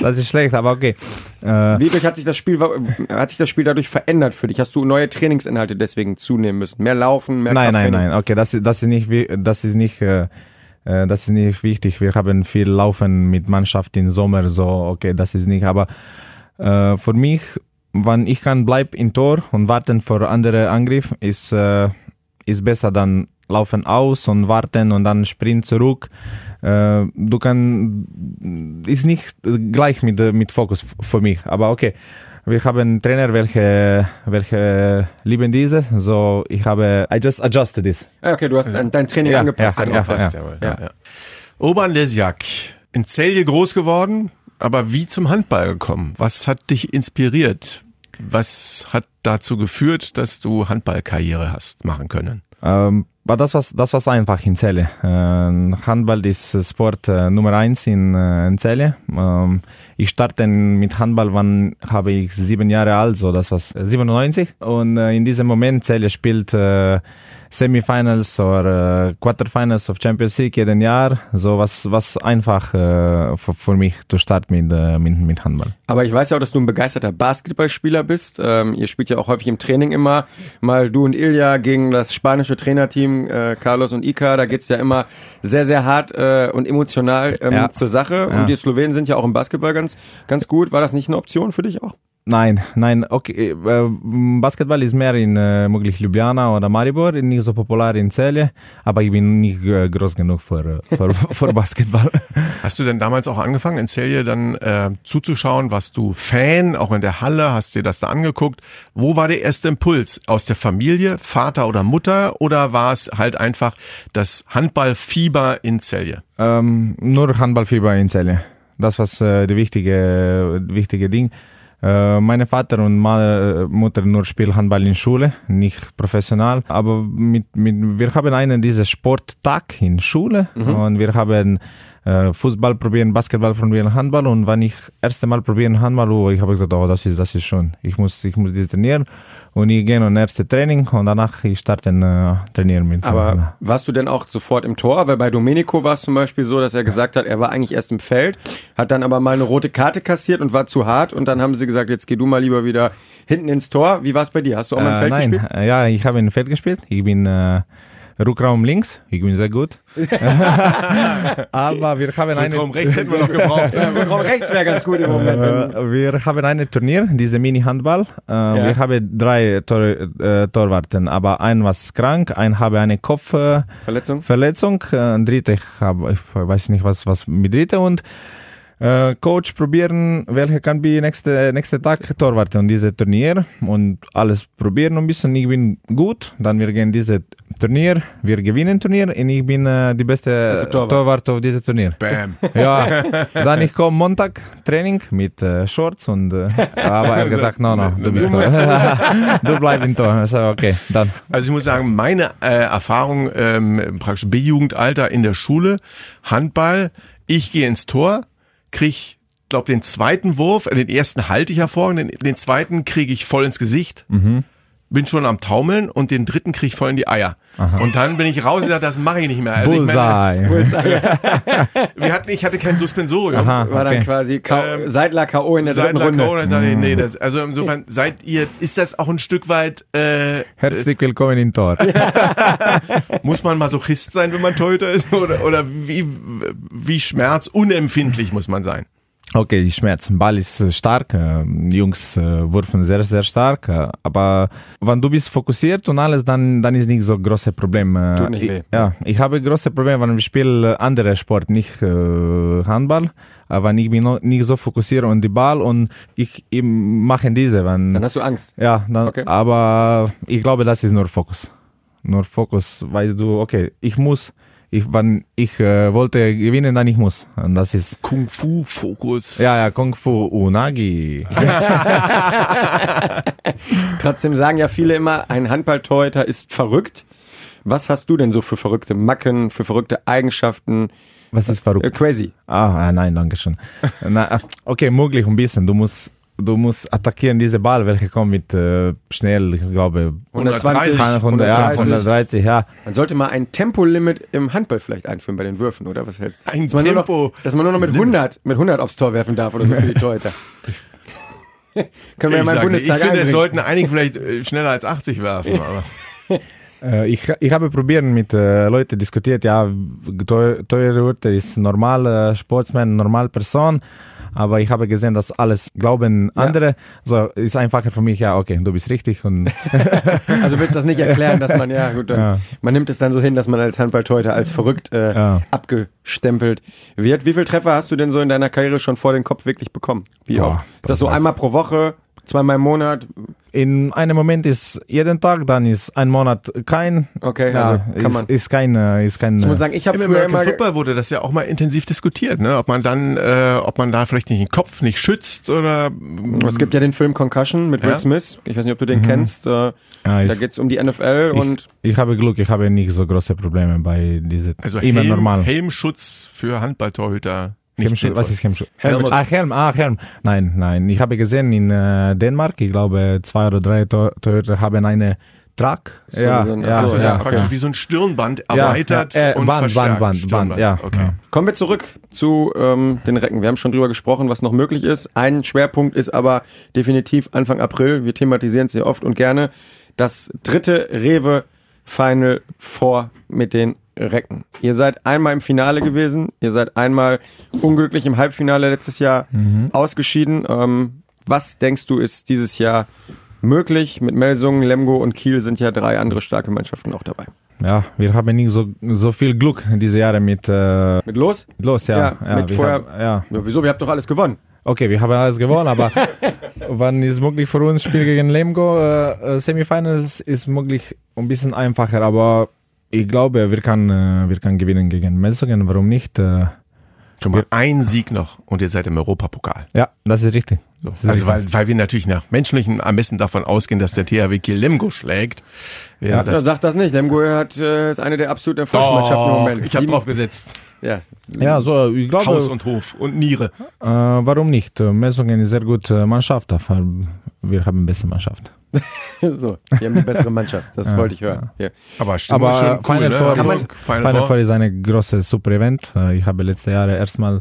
das ist schlecht, aber okay. Äh, wie durch hat sich das Spiel hat sich das Spiel dadurch verändert für dich? Hast du neue Trainingsinhalte deswegen zunehmen müssen? Mehr Laufen, mehr nein, Krafttraining? Nein, nein, nein, okay, das, das ist nicht, das ist nicht, äh, das ist nicht wichtig. Wir haben viel Laufen mit Mannschaft im Sommer, so, okay, das ist nicht, aber äh, für mich, wenn ich kann, bleib im Tor und warten für andere Angriff, ist, äh, ist besser dann laufen aus und warten und dann sprint zurück. Äh, du kann, ist nicht gleich mit, mit Fokus für mich, aber okay. Wir haben Trainer, welche, welche lieben diese, so ich habe, I just adjusted this. Okay, du hast dein, dein Training ja, angepasst. Ja, angepasst. Ja, ja, ja. Ja. Urban Lesjak, in Celje groß geworden, aber wie zum Handball gekommen? Was hat dich inspiriert? Was hat dazu geführt, dass du Handballkarriere hast machen können? Ähm, aber das war das war's einfach in Celje. Ähm, Handball ist Sport äh, Nummer eins in, äh, in Celje. Ähm, ich starte mit Handball, wann habe ich sieben Jahre alt, so das war siebenundneunzig. Und äh, in diesem Moment Celje spielt äh, Semifinals oder äh, Quarterfinals of Champions League jeden Jahr. So was, was einfach äh, für, für mich zu starten mit, äh, mit, mit Handball. Aber ich weiß ja auch, dass du ein begeisterter Basketballspieler bist. Ähm, ihr spielt ja auch häufig im Training immer. Mal du und Ilija gegen das spanische Trainerteam, äh, Carlos und Ika. Da geht es ja immer sehr, sehr hart äh, und emotional ähm, ja. zur Sache. Ja. Und die Slowenen sind ja auch im Basketball ganz, ganz gut. War das nicht eine Option für dich auch? Nein, nein, okay. Basketball ist mehr in äh, möglich Ljubljana oder Maribor, nicht so populär in Celje, aber ich bin nicht äh, groß genug für, für, für Basketball. Hast du denn damals auch angefangen, in Celje dann äh, zuzuschauen? Warst du Fan, auch in der Halle? Hast dir das da angeguckt? Wo war der erste Impuls? Aus der Familie, Vater oder Mutter? Oder war es halt einfach das Handballfieber in Celje? Ähm, nur Handballfieber in Celje. Das war äh, das wichtige, wichtige Ding. Äh, meine Vater und meine Mutter nur spielen Handball in Schule, nicht professional. Aber mit, mit, wir haben einen diesen Sporttag in Schule mhm. und wir haben äh, Fußball probieren, Basketball probieren, Handball. Und wenn ich das erste Mal probieren Handball, oh, ich habe gesagt, oh, das ist das ist schon. Ich muss ich muss die trainieren. Und ich gehe in das erste Training und danach ich starte ein äh, Trainieren mit. Aber warst du denn auch sofort im Tor? Weil bei Domenico war es zum Beispiel so, dass er gesagt hat, er war eigentlich erst im Feld, hat dann aber mal eine rote Karte kassiert und war zu hart. Und dann haben sie gesagt, jetzt geh du mal lieber wieder hinten ins Tor. Wie war es bei dir? Hast du auch mal im Feld äh, nein. gespielt? Ja, ich habe im Feld gespielt. Ich bin äh, Rückraum links. Ich bin sehr gut. Aber wir haben eine... Rückraum rechts hätten wir noch gebraucht. Rückraum rechts wäre ganz gut im Moment. Wir haben ein Turnier, diese Mini-Handball. Ja. Wir haben drei Tor, äh, Torwarten, aber ein war krank, ein habe eine Kopfverletzung, äh, Verletzung. Ein dritter, ich, hab, ich weiß nicht, was, was mit dritter und äh, Coach probieren, welcher kann bei nächste, nächste Tag Torwarten und diese Turnier und alles probieren ein bisschen. Ich bin gut, dann wir gehen diese Turnier, wir gewinnen Turnier und ich bin äh, die beste äh, Torwart. Torwart auf diesem Turnier. Bam. Ja, dann ich komme Montag Training mit äh, Shorts und äh, aber er hat gesagt, no, no, du bist Torwart. Du bleibst im Tor. Also, okay, dann. Also ich muss sagen, meine äh, Erfahrung ähm, praktisch B-Jugendalter in der Schule, Handball, ich gehe ins Tor, kriege, glaube den zweiten Wurf, den ersten halte ich hervorragend, den, den zweiten kriege ich voll ins Gesicht. Mhm. Bin schon am Taumeln und den dritten krieg ich voll in die Eier. Aha. Und dann bin ich raus und dachte, das mache ich nicht mehr. Also Bullseye. Ich meine, Bullseye. Wir hatten, ich hatte kein Suspensorium. Aha, okay. War dann quasi ähm, Seidler K O in der dritten Runde. K O, dann sage ich, nee, das, also insofern seid ihr, ist das auch ein Stück weit... Äh, Herzlich willkommen in Tor. Muss man Masochist sein, wenn man Torhüter ist? Oder, oder wie, wie schmerzunempfindlich muss man sein? Okay, die Schmerz. Ball ist stark, die Jungs werfen sehr, sehr stark, aber wenn du bist fokussiert und alles, dann, dann ist nicht so ein großes Problem. Tut nicht weh. Ich, ja, ich habe große Probleme, wenn ich spiele andere Sport, nicht Handball, aber ich bin noch nicht so fokussiert und den Ball und ich, ich mache diese. Wenn, dann hast du Angst? Ja, dann, okay. Aber ich glaube, das ist nur Fokus. Nur Fokus, weil du, okay, ich muss... Ich, wann ich äh, wollte gewinnen, dann ich muss. Und das ist Kung Fu Fokus. Ja, ja, Kung Fu Unagi. Trotzdem sagen ja viele immer, ein Handballtorhüter ist verrückt. Was hast du denn so für verrückte Macken, für verrückte Eigenschaften? Was ist verrückt? Äh, crazy. Ah, nein, danke schön. Na, okay, möglich ein bisschen. Du musst Du musst attackieren diese Ball, welche kommt mit äh, schnell, ich glaube hundertzwanzig, hundertdreißig ja. Man sollte mal ein Tempolimit im Handball vielleicht einführen bei den Würfen, oder was hält? Ein dass Tempo. Man nur noch, dass man nur noch mit hundert, mit hundert aufs Tor werfen darf oder so für die Torhüter. Können wir ja mal im Bundestag einbringen. Ich finde, es sollten einige vielleicht schneller als achtzig werfen, aber... Ich, ich habe probiert mit äh, Leuten diskutiert, ja, Torhüter ist normal, äh, Sportsman, normal Person, aber ich habe gesehen, dass alles glauben andere, ja. So ist einfacher für mich, ja, okay, du bist richtig. Und also willst du das nicht erklären, dass man, ja gut, dann, ja. Man nimmt es dann so hin, dass man als Handballtorhüter als verrückt äh, ja. abgestempelt wird. Wie viele Treffer hast du denn so in deiner Karriere schon vor den Kopf wirklich bekommen? Wie oft? Ist das so einmal pro Woche? Zweimal im Monat? In einem Moment ist jeden Tag, dann ist ein Monat kein. Okay, ja, also kann ist, man. Ist kein, ist kein. Ich muss sagen, ich habe früher American immer... Im Football wurde das ja auch mal intensiv diskutiert, ne? Ob man dann, äh, ob man da vielleicht nicht den Kopf nicht schützt oder... Es gibt ja den Film Concussion mit Will ja? Smith. Ich weiß nicht, ob du den mhm. kennst. Äh, ja, da geht es um die N F L ich, und... Ich habe Glück, ich habe nicht so große Probleme bei dieser... Also immer Helm, normal. Helmschutz für Handballtorhüter... Hemschutz, was ist Hemschutz? Helm. Ah, Helm, ah, Helm. Nein, nein. Ich habe gesehen in äh, Dänemark, ich glaube, zwei oder drei Torhüter haben eine Trag. So, ja, so ein, ja, also, ja, das ist praktisch okay. Wie so ein Stirnband erweitert ja, ja, äh, und Band, verstärkt. Band, Band, Band, ja, okay. Ja. Kommen wir zurück zu ähm, den Recken. Wir haben schon drüber gesprochen, was noch möglich ist. Ein Schwerpunkt ist aber definitiv Anfang April, wir thematisieren es sehr oft und gerne, das dritte Rewe Final Four mit den Recken. Ihr seid einmal im Finale gewesen, ihr seid einmal unglücklich im Halbfinale letztes Jahr mhm. ausgeschieden. Ähm, was denkst du, ist dieses Jahr möglich? Mit Melsungen, Lemgo und Kiel sind ja drei andere starke Mannschaften auch dabei. Ja, wir haben nicht so, so viel Glück diese Jahre mit... Äh, mit Los? Mit Los, ja. ja, ja, mit vorher, haben, ja. ja. Wieso? Wir habt doch alles gewonnen. Okay, wir haben alles gewonnen, aber wann ist möglich für uns Spiel gegen Lemgo? Äh, Semifinals ist möglich ein bisschen einfacher, aber ich glaube, wir können, wir können gewinnen gegen Melsungen, warum nicht? Schon mal ein Sieg noch und ihr seid im Europapokal. Ja, das ist richtig. So. Das ist also richtig. Weil, weil wir natürlich nach menschlichem Ermessen davon ausgehen, dass der T H W Kiel Lemgo schlägt. Ja, das sagt das nicht. Lemgo hat, äh, ist eine der absoluten Erfolgsmannschaften im Moment. Ich habe drauf gesetzt. Ja, ja, so, ich glaube, Haus und Hof und Niere. Äh, warum nicht? Melsungen ist eine sehr gute Mannschaft. Wir haben eine bessere Mannschaft. So, wir haben die bessere Mannschaft. Das ja, wollte ich hören. Ja. Ja. Aber, Aber schon cool, Final, ne? Four ist, Final, Final Four ist ein großes Super-Event. Ich habe letzte Jahre erstmal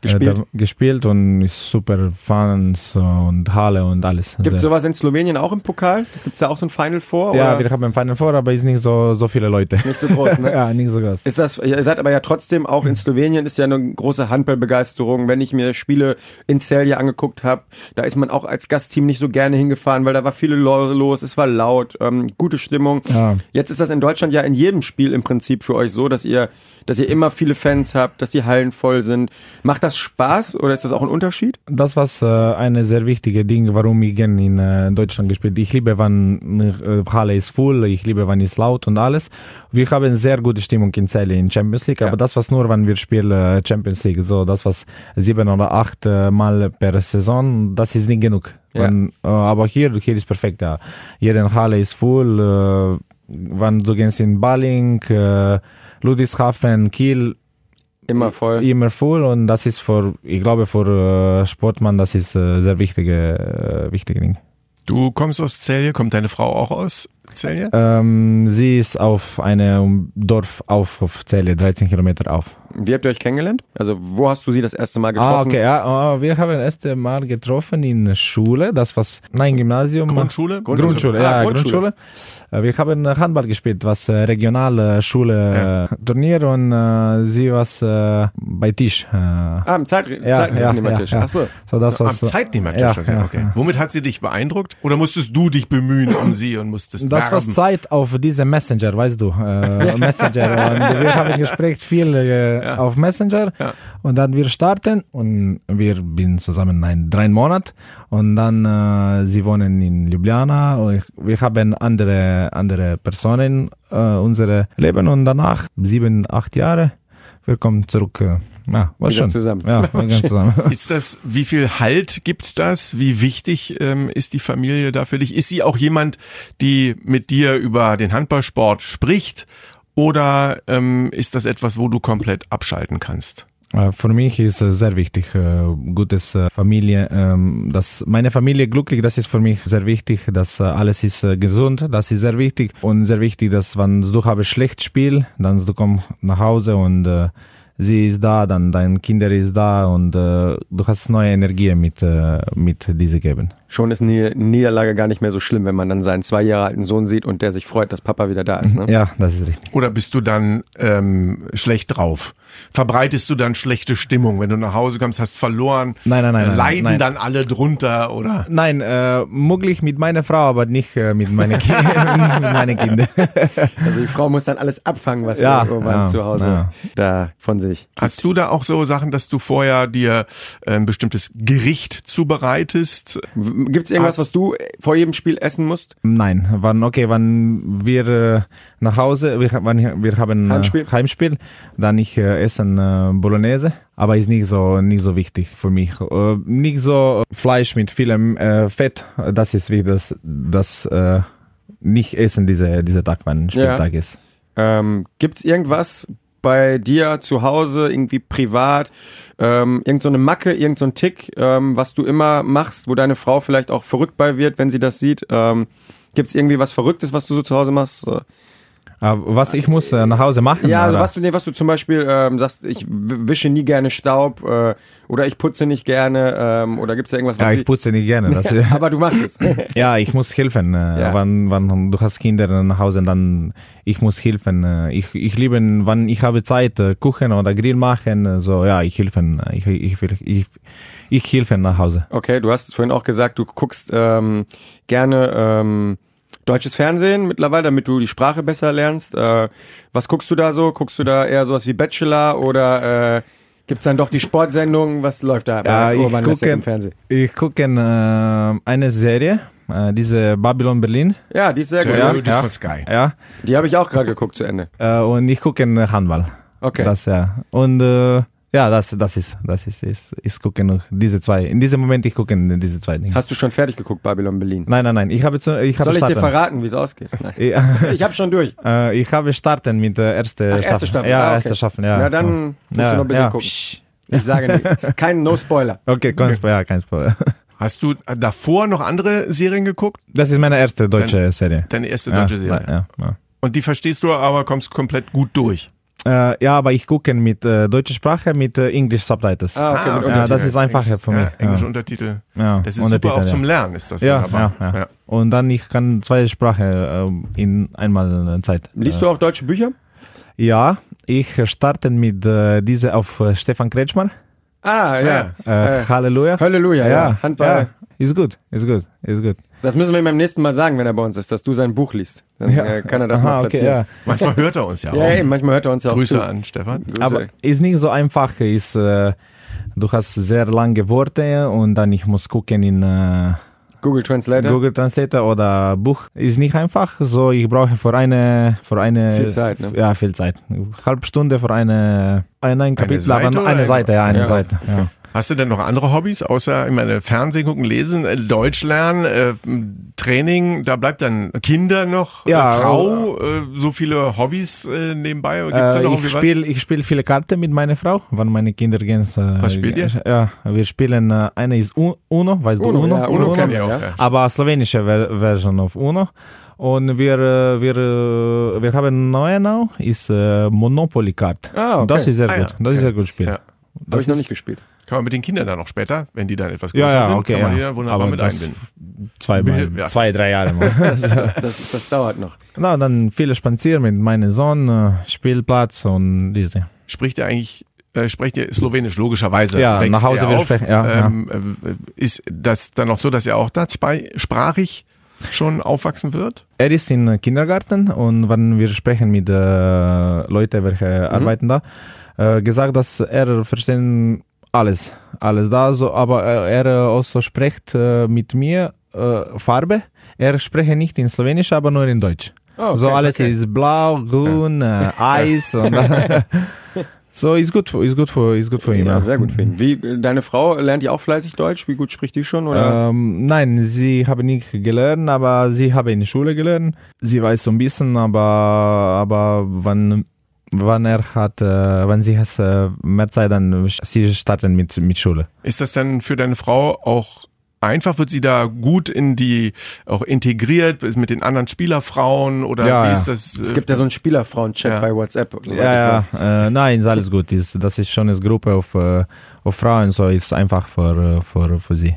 gespielt. gespielt und ist super Fans und Halle und alles. Gibt es sowas in Slowenien auch im Pokal? Gibt es da auch so ein Final Four? Ja, oder? Wir haben ein Final Four, aber ist nicht so, so viele Leute. Nicht so groß, ne? Ja, nicht so groß. Ist das, ihr seid aber ja trotzdem, auch in Slowenien ist ja eine große Handballbegeisterung. Wenn ich mir Spiele in Celje angeguckt habe, da ist man auch als Gastteam nicht so gerne hingefahren, weil da war viele Leute los, es war laut, ähm, gute Stimmung. Ja. Jetzt ist das in Deutschland ja in jedem Spiel im Prinzip für euch so, dass ihr, dass ihr immer viele Fans habt, dass die Hallen voll sind. Macht das Spaß oder ist das auch ein Unterschied? Das war äh, eine sehr wichtige Ding, warum ich gerne in äh, Deutschland gespielt habe. Ich liebe, wann äh, Halle ist voll, ich liebe, wann es laut und alles. Wir haben sehr gute Stimmung in Celje in Champions League, ja. Aber das was nur, wann wir spielen äh, Champions League, so das was sieben oder acht äh, Mal per Saison, das ist nicht genug. Ja. Wenn, äh, aber hier, hier ist perfekt. Ja. Jede Halle ist voll. Äh, wann du gehst in Balling, äh, Ludwigshafen, Kiel. Immer voll. Immer voll und das ist für, ich glaube, für Sportmann, das ist ein sehr wichtiger, wichtiger Ding. Du kommst aus Celje, kommt deine Frau auch aus Celje? Ähm, sie ist auf einem Dorf auf, auf Celje, dreizehn Kilometer auf. Wie habt ihr euch kennengelernt? Also wo hast du sie das erste Mal getroffen? Ah, okay, ja, wir haben das erste Mal getroffen in Schule, das was, nein, Gymnasium. Grundschule? Grundschule, Grundschule ja, ah, Grundschule. Grundschule. Wir haben Handball gespielt, was regionale Schule, ja. Turnier und äh, sie war äh, bei Tisch. Äh, ah, am Zeitnehmertisch. Am Zeitnehmertisch, ja, ja, okay. Ja. Womit hat sie dich beeindruckt? Oder musstest du dich bemühen um sie und musstest das war Zeit auf diese Messenger, weißt du, äh, Messenger. Und wir haben Gespräch viel äh, ja. auf Messenger ja. und dann wir starten und wir sind zusammen nein, drei Monate und dann äh, sie wohnen in Ljubljana und ich, wir haben andere, andere Personen äh, unsere Leben und danach sieben, acht Jahre, wir kommen zurück. Äh, Ja, war schon. Zusammen. Ja, war ganz zusammen. Ist das, wie viel Halt gibt das? Wie wichtig ähm, ist die Familie da für dich? Ist sie auch jemand, die mit dir über den Handballsport spricht? Oder ähm, ist das etwas, wo du komplett abschalten kannst? Für mich ist es sehr wichtig, gutes Familie, dass meine Familie glücklich, das ist für mich sehr wichtig, dass alles ist gesund, das ist sehr wichtig und sehr wichtig, dass wenn du habe schlecht Spiel, dann du kommst nach Hause und sie ist da, dann dein Kinder ist da und äh, du hast neue Energie mit, äh, mit diese geben. Schon ist eine Niederlage gar nicht mehr so schlimm, wenn man dann seinen zwei Jahre alten Sohn sieht und der sich freut, dass Papa wieder da ist. Ne? Ja, das ist richtig. Oder bist du dann ähm, schlecht drauf? Verbreitest du dann schlechte Stimmung, wenn du nach Hause kommst, hast verloren? Nein, nein, nein. Leiden nein, nein. Dann alle drunter, oder? Nein, äh, möglich mit meiner Frau, aber nicht äh, mit meinen meine Kindern. Also die Frau muss dann alles abfangen, was ja, sie irgendwann ja, zu Hause ja. da von sich gibt. Hast du da auch so Sachen, dass du vorher dir ein bestimmtes Gericht zubereitest? Gibt es irgendwas, was du vor jedem Spiel essen musst? Nein, wann, okay, wann wir äh, nach Hause, wir, wann, wir haben äh, Heimspiel. Heimspiel, dann ich äh, essen äh, Bolognese, aber ist nicht so, nicht so wichtig für mich. Äh, nicht so Fleisch mit vielem äh, Fett, das ist wichtig, dass das, äh, nicht essen diese, dieser Tag, wann Spieltag ja. ist. Ähm, gibt es irgendwas bei dir zu Hause, irgendwie privat, ähm, irgend so eine Macke, irgend so ein Tick, ähm, was du immer machst, wo deine Frau vielleicht auch verrückt bei wird, wenn sie das sieht? Ähm, gibt es irgendwie was Verrücktes, was du so zu Hause machst? Was ich muss äh, nach Hause machen? Ja, also was, du, nee, was du zum Beispiel ähm, sagst, ich wische nie gerne Staub äh, oder ich putze nicht gerne ähm, oder gibt es da irgendwas, was Ja, ich putze nicht gerne. Das aber du machst es. Ja, ich muss helfen. Äh, ja. wann, wann du hast Kinder nach Hause, dann ich muss helfen. Äh, ich, ich liebe, wann ich habe Zeit, äh, Kuchen oder Grill machen, so ja, ich helfen. Ich, ich, ich, ich, ich helfe nach Hause. Okay, du hast vorhin auch gesagt, du guckst ähm, gerne... Ähm, deutsches Fernsehen mittlerweile, damit du die Sprache besser lernst. Äh, was guckst du da so? Guckst du da eher sowas wie Bachelor oder äh, gibt es dann doch die Sportsendungen? Was läuft da bei ja, Urban Lesjak im Fernsehen? Ich gucke äh, eine Serie, äh, diese Babylon Berlin. Ja, die ist sehr ja, gut. Ja, ja. Ja. Die habe ich auch gerade geguckt zu Ende. Äh, und ich gucke Handball. Okay. Das, ja. Und äh, Ja, das, das ist, das ist, ist, ich gucke noch diese zwei. In diesem Moment, ich gucke diese zwei Dinge. Hast du schon fertig geguckt, Babylon Berlin? Nein, nein, nein. Ich habe zu, ich habe Soll starten. Ich dir verraten, wie es ausgeht? Ich habe schon durch. Ich habe starten mit der ersten Staffel. Erste Staffel. Ja, ah, okay. erste Staffel, ja. Na, dann musst ja, du noch ein bisschen ja. gucken. Ich sage nicht. Kein No-Spoiler. Okay, kein Spoiler, kein Spoiler. Hast du davor noch andere Serien geguckt? Das ist meine erste deutsche Dein, Serie. Deine erste deutsche ja, Serie? Ja, ja. Und die verstehst du, aber kommst komplett gut durch? Äh, ja, aber ich gucke mit äh, deutscher Sprache, mit äh, English Subtitles. Ah, okay, ah, okay. Ja, das ist einfacher für mich. Ja, englische Untertitel. Ja, das ist Untertitel, super auch ja. zum Lernen, ist das ja, wunderbar. Ja, ja. Ja. Und dann ich kann zwei Sprachen äh, in einmal Zeit. Liest äh, du auch deutsche Bücher? Ja, ich starte mit äh, dieser auf äh, Stefan Kretschmann. Ah, ja. ja. Äh, Halleluja. Halleluja, ja. ja. Handball. Ja. Ist gut, ist gut, ist gut. Das müssen wir ihm beim nächsten Mal sagen, wenn er bei uns ist, dass du sein Buch liest. Dann ja. kann er das Aha, mal platzieren. Okay, ja. Manchmal hört er uns ja auch. Ja, ey, manchmal hört er uns ja auch Grüße zu. an Stefan. Grüße. Aber ist nicht so einfach. Ist, äh, du hast sehr lange Worte und dann ich muss gucken in äh, Google Translator. Google Translator oder Buch. Ist nicht einfach. So, ich brauche für eine, für eine viel Zeit. Ne? Ja, viel Zeit. Halbe Stunde für eine, ein, ein Kapitel, eine Seite, aber eine Seite, ja, eine ja. Seite. Ja. Hast du denn noch andere Hobbys, außer ich meine, Fernsehen gucken, lesen, Deutsch lernen, äh, Training, da bleibt dann Kinder noch, ja, äh, Frau, äh, so viele Hobbys äh, nebenbei? Gibt's äh, da noch ich spiele spiel viele Karten mit meiner Frau, wann meine Kinder gehen. Äh, Was spielt ihr? Ja, wir spielen, äh, eine ist Uno, weißt Uno, du Uno? Ja, Uno, Uno, Uno kenn ich auch. Ja. Aber slowenische Version auf Uno. Und wir, wir, wir haben neue now, ist äh, Monopoly Card. Ah, okay. Das ist sehr ah, ja. gut, das okay. ist sehr gut Spiel. Ja. Habe ich noch nicht gespielt. Kann man mit den Kindern dann auch später, wenn die dann etwas größer ja, ja, sind, okay, kann man die dann wunderbar aber mit einbinden. Zwei, mal, ja. zwei, drei Jahre mal. Das, das, das, das dauert noch. Na, dann viele spazieren mit meinem Sohn, Spielplatz und diese. Spricht er eigentlich, äh, spricht er Slowenisch logischerweise? Ja, nach Hause wir sprechen. Ja, ähm, ja. Ist das dann auch so, dass er auch da zweisprachig schon aufwachsen wird? Er ist im Kindergarten und wenn wir sprechen mit äh, Leuten, welche mhm. arbeiten da, äh, gesagt, dass er verstehen Alles, alles da, so, aber er auch so spricht äh, mit mir äh, Farbe. Er spricht nicht in Slowenisch, aber nur in Deutsch. Oh, okay, so alles okay. ist blau, grün, ja. äh, Eis. Und, so ist gut, ist gut für, ist gut für ihn. Ja, ja. Sehr gut für ihn. Wie, deine Frau lernt ja auch fleißig Deutsch? Wie gut spricht die schon? Oder? Ähm, nein, sie habe nicht gelernt, aber sie habe in der Schule gelernt. Sie weiß so ein bisschen, aber, aber wann... Wann er hat, äh, wann sie hat äh, mehr Zeit, dann sie starten mit, mit Schule. Ist das dann für deine Frau auch einfach? Wird sie da gut in die, auch integriert mit den anderen Spielerfrauen oder ja, wie ist das? Äh, es gibt ja so einen Spielerfrauen-Chat ja. bei WhatsApp. Oder ja, ja. Äh, nein, ist alles gut. Ist, das ist schon eine Gruppe auf, auf Frauen, so ist einfach für, für, für sie.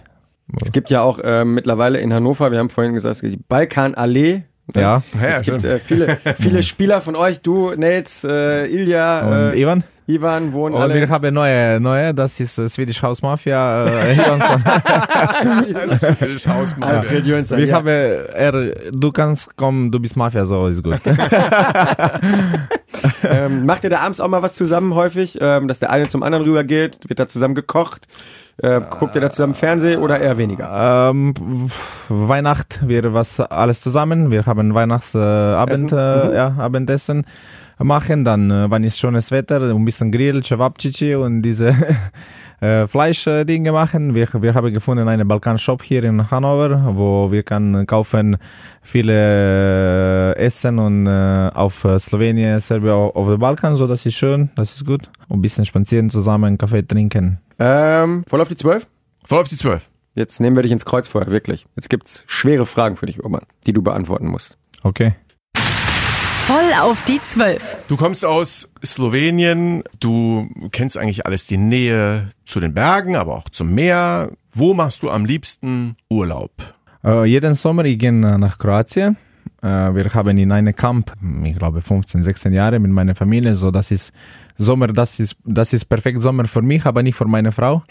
Es gibt ja auch äh, mittlerweile in Hannover, wir haben vorhin gesagt, die Balkanallee. Ja, ja, es gibt äh, viele, viele Spieler von euch, du, Nates, äh, Ilja, und äh, Ivan. Ivan wohnen alle. Wir haben neue, neue, das ist äh, Swedish House Mafia. Äh, Swedish House Mafia. Ja. Ja. Wir ja. haben, er, du kannst kommen, du bist Mafia, so ist gut. ähm, macht ihr da abends auch mal was zusammen häufig, ähm, dass der eine zum anderen rüber geht, wird da zusammen gekocht? Äh, guckt ihr da zusammen Fernsehen oder eher weniger? Ähm, Weihnacht, wir was alles zusammen. Wir haben Weihnachtsabend, äh, mhm. ja, Abendessen machen. Dann, äh, wann ist schönes Wetter, ein bisschen Grill, Cevapcici und diese äh, Fleischdinge machen. Wir, wir haben gefunden einen Balkan-Shop hier in Hannover, wo wir kann kaufen viele äh, Essen und äh, auf Slowenien, Serbien, auf dem Balkan. So, das ist schön, das ist gut. Und ein bisschen spazieren zusammen, Kaffee trinken. Ähm, voll auf die zwölf? Voll auf die zwölf. Jetzt nehmen wir dich ins Kreuzfeuer, wirklich. Jetzt gibt's schwere Fragen für dich, Urban, die du beantworten musst. Okay. Voll auf die zwölf. Du kommst aus Slowenien, du kennst eigentlich alles, die Nähe zu den Bergen, aber auch zum Meer. Wo machst du am liebsten Urlaub? Äh, jeden Sommer, ich gehe nach Kroatien. Äh, wir haben in einem Camp, ich glaube fünfzehn, sechzehn Jahre mit meiner Familie, so das ist Sommer, das ist, das ist perfekt Sommer für mich, aber nicht für meine Frau.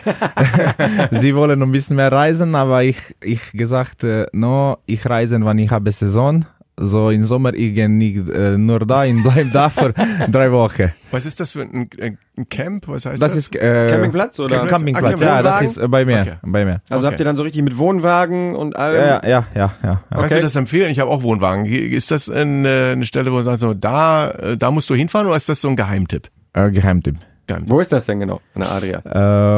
Sie wollen ein bisschen mehr reisen, aber ich, ich gesagt, no, ich reise, wann ich habe Saison. So im Sommer, ich gehe nicht äh, nur da, ich bleibe da für drei Wochen. Was ist das für ein, ein Camp? Was heißt das? Das ist äh, Campingplatz oder? Campingplatz, ja, das ist äh, bei mir. Okay. Bei mir. Also okay. Habt ihr dann so richtig mit Wohnwagen und allem? Ja, ja, ja. ja. Okay. Kannst du das empfehlen? Ich habe auch Wohnwagen. Ist das eine, eine Stelle, wo du sagst, so, da, da musst du hinfahren oder ist das so ein Geheimtipp? Äh, Geheimtipp. gar nicht. Wo ist das denn genau? An der Adria.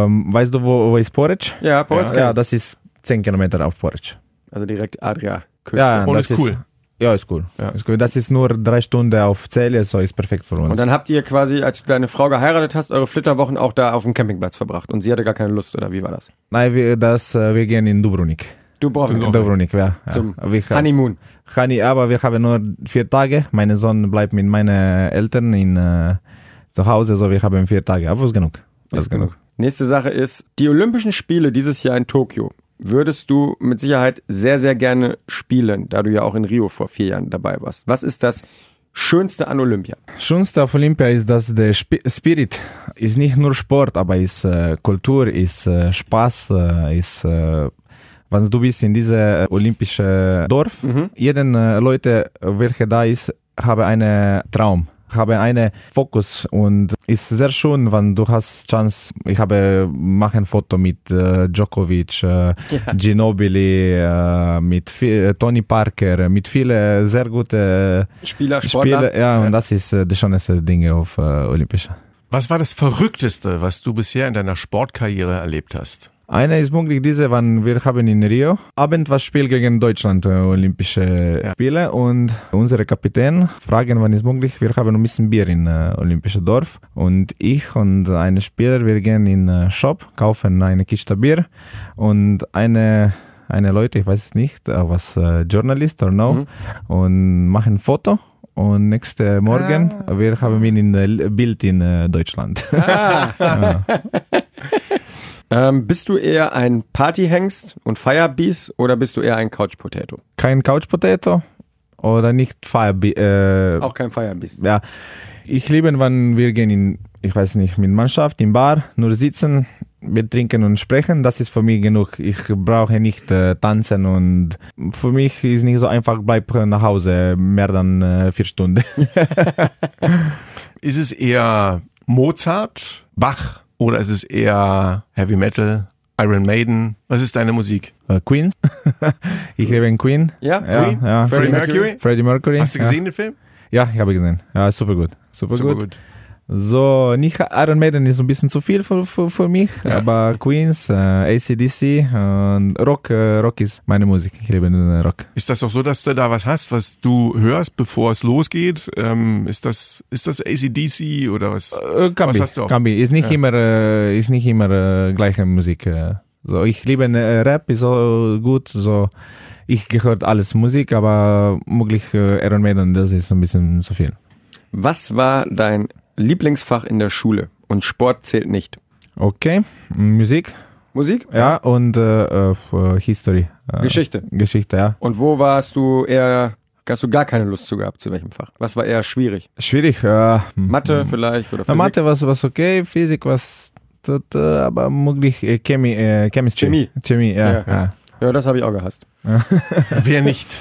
Ähm, weißt du, wo, wo ist Poreč? Ja, Poreč. Ja. ja, das ist zehn Kilometer auf Poreč. Also direkt Adria-Küste. Ja, und das ist cool. Ja, ist cool. Ja. ist cool. Das ist nur drei Stunden auf Celje, so ist perfekt für uns. Und dann habt ihr quasi, als du deine Frau geheiratet hast, eure Flitterwochen auch da auf dem Campingplatz verbracht und sie hatte gar keine Lust, oder wie war das? Nein, wir, das, wir gehen in Dubrovnik. Dubrovnik. Dubrovnik, ja. Zum ja. Honeymoon. Honey, aber wir haben nur vier Tage. Mein Sohn bleibt mit meinen Eltern in, äh, zu Hause, so wir haben vier Tage. Aber ist genug. Ist ist genug. genug. Nächste Sache ist, die Olympischen Spiele dieses Jahr in Tokio würdest du mit Sicherheit sehr, sehr gerne spielen, da du ja auch in Rio vor vier Jahren dabei warst. Was ist das Schönste an Olympia? Schönste auf Olympia ist, dass der Spirit ist nicht nur Sport, aber ist äh, Kultur, ist äh, Spaß, äh, ist... Äh, wenn du bist in diesem olympischen Dorf, mhm. jeden äh, Leute, welche da ist, haben einen Traum, haben einen Fokus und ist sehr schön, wenn du hast Chance, ich habe machen Foto mit äh, Djokovic, äh, ja. Ginobili, äh, mit viel, Tony Parker, mit vielen sehr guten Spieler, Spieler. Ja, ja, und das ist äh, das schönste Ding auf äh, Olympischen. Was war das Verrückteste, was du bisher in deiner Sportkarriere erlebt hast? Einer ist möglich diese, wann wir haben in Rio Abend was Spiel gegen Deutschland, Olympische Spiele und unsere Kapitän fragen, wann ist möglich, wir haben ein bisschen Bier in äh, Olympischen Dorf und ich und ein Spieler, wir gehen in den Shop, kaufen eine Kiste Bier und eine, eine Leute, ich weiß nicht, was äh, Journalist oder no, mhm. und machen ein Foto. Und nächsten Morgen, ah. wir haben ihn in Bild in äh, Deutschland. Ah. ja. Ähm, bist du eher ein Partyhengst und Firebeast oder bist du eher ein Couchpotato? Kein Couchpotato oder nicht Firebeast. Äh, Auch kein Firebeast. Ja, ich liebe, wenn wir gehen in, ich weiß nicht, mit Mannschaft, in Bar, nur sitzen, betrinken und sprechen. Das ist für mich genug. Ich brauche nicht äh, tanzen und für mich ist nicht so einfach, bleib nach Hause mehr dann äh, vier Stunden. Ist es eher Mozart, Bach? Oder ist es eher Heavy Metal, Iron Maiden? Was ist deine Musik? Uh, Queen. Ich lebe in Queen. Ja, ja, Queen. ja. Freddie Mercury. Freddie Mercury. Hast du gesehen ja. den Film? Ja, ich habe gesehen. Ja, super gut. Super, super gut. gut. So, nicht Iron Maiden ist ein bisschen zu viel für, für, für mich, ja. aber Queens, äh, A C D C und Rock, äh, Rock ist meine Musik. Ich liebe den Rock. Ist das doch so, dass du da was hast, was du hörst, bevor es losgeht? Ähm, ist das, ist das A C D C oder was? Äh, was hast du auch? Kambi. Ist nicht ja. immer, äh, ist nicht immer äh, gleiche Musik. Äh. So, ich liebe äh, Rap, ist so gut, so. Ich gehört alles Musik, aber möglich äh, Iron Maiden, das ist ein bisschen zu viel. Was war dein Lieblingsfach in der Schule und Sport zählt nicht? Okay, Musik. Musik? Ja, und äh, History. Geschichte? Geschichte, ja. Und wo warst du eher, hast du gar keine Lust zu gehabt, zu welchem Fach? Was war eher schwierig? Schwierig, äh, Mathe vielleicht oder Physik? Ja, Mathe war was okay, Physik war, aber möglich äh, Chemie, äh, Chemistry. Chemie. Chemie, ja. ja. ja. ja das habe ich auch gehasst. Wer nicht?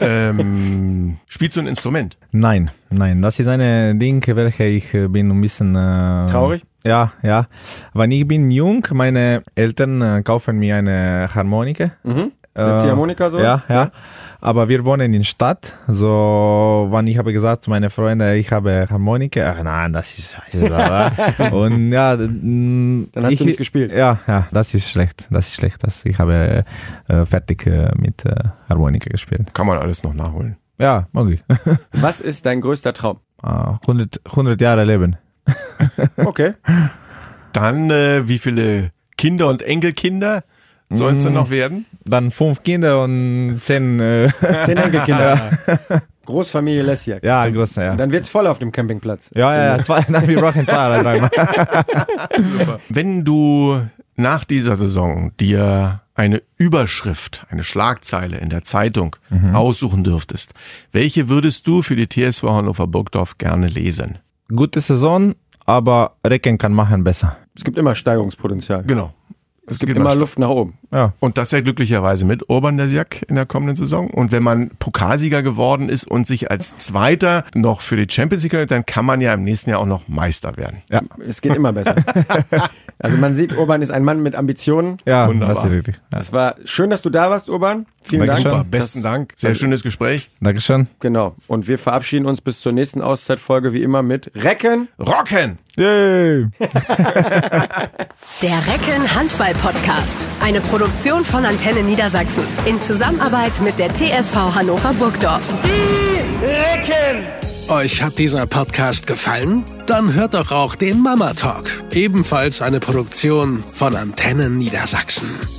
ähm, spielst du ein Instrument? Nein, nein. Das ist ein Ding, welches ich bin ein bisschen... Äh, traurig? Ja, ja. Wenn ich bin jung, meine Eltern äh, kaufen mir eine Harmonike. Mhm. Eine Ziehharmonika so? Äh, ja, ja, ja. Aber wir wohnen in der Stadt. So, wann ich habe gesagt zu meinen Freunden, ich habe Harmonike. Ach nein, das ist scheiße. Und ja, dann hast ich, du nicht gespielt. Ja, ja, das ist schlecht. Das ist schlecht. Das, ich habe äh, fertig äh, mit äh, Harmonike gespielt. Kann man alles noch nachholen. Ja, möglich. Was ist dein größter Traum? hundert, hundert Jahre leben. Okay. Dann äh, wie viele Kinder und Enkelkinder sollen es denn noch werden? Dann fünf Kinder und zehn... Äh zehn Enkelkinder. Ja. Großfamilie Lesjak. Ja, groß, ja. Dann wird's voll auf dem Campingplatz. Ja, ja, ja. Zwei, nein, wir brauchen zwei oder dreimal. Wenn du nach dieser Saison dir eine Überschrift, eine Schlagzeile in der Zeitung mhm. aussuchen dürftest, welche würdest du für die T S V Hannover Burgdorf gerne lesen? Gute Saison, aber Recken kann machen besser. Es gibt immer Steigerungspotenzial. Genau. Es, es gibt immer Luft St- nach oben. Ja. Und das ja glücklicherweise mit Urban Lesjak in der kommenden Saison. Und wenn man Pokalsieger geworden ist und sich als Zweiter noch für die Champions League, dann kann man ja im nächsten Jahr auch noch Meister werden. Ja. Es geht immer besser. Also man sieht, Urban ist ein Mann mit Ambitionen. Ja, wunderbar. Das ist richtig. Ja. Es war schön, dass du da warst, Urban. Vielen Dank. Super, besten Dank. Sehr schönes Gespräch. Dankeschön. Genau. Und wir verabschieden uns bis zur nächsten Auszeitfolge wie immer mit Recken Rocken. Yay. Der Recken Handball Podcast. Eine Produktion von Antenne Niedersachsen. In Zusammenarbeit mit der T S V Hannover Burgdorf. Die Recken! Euch hat dieser Podcast gefallen? Dann hört doch auch den Mama Talk. Ebenfalls eine Produktion von Antenne Niedersachsen.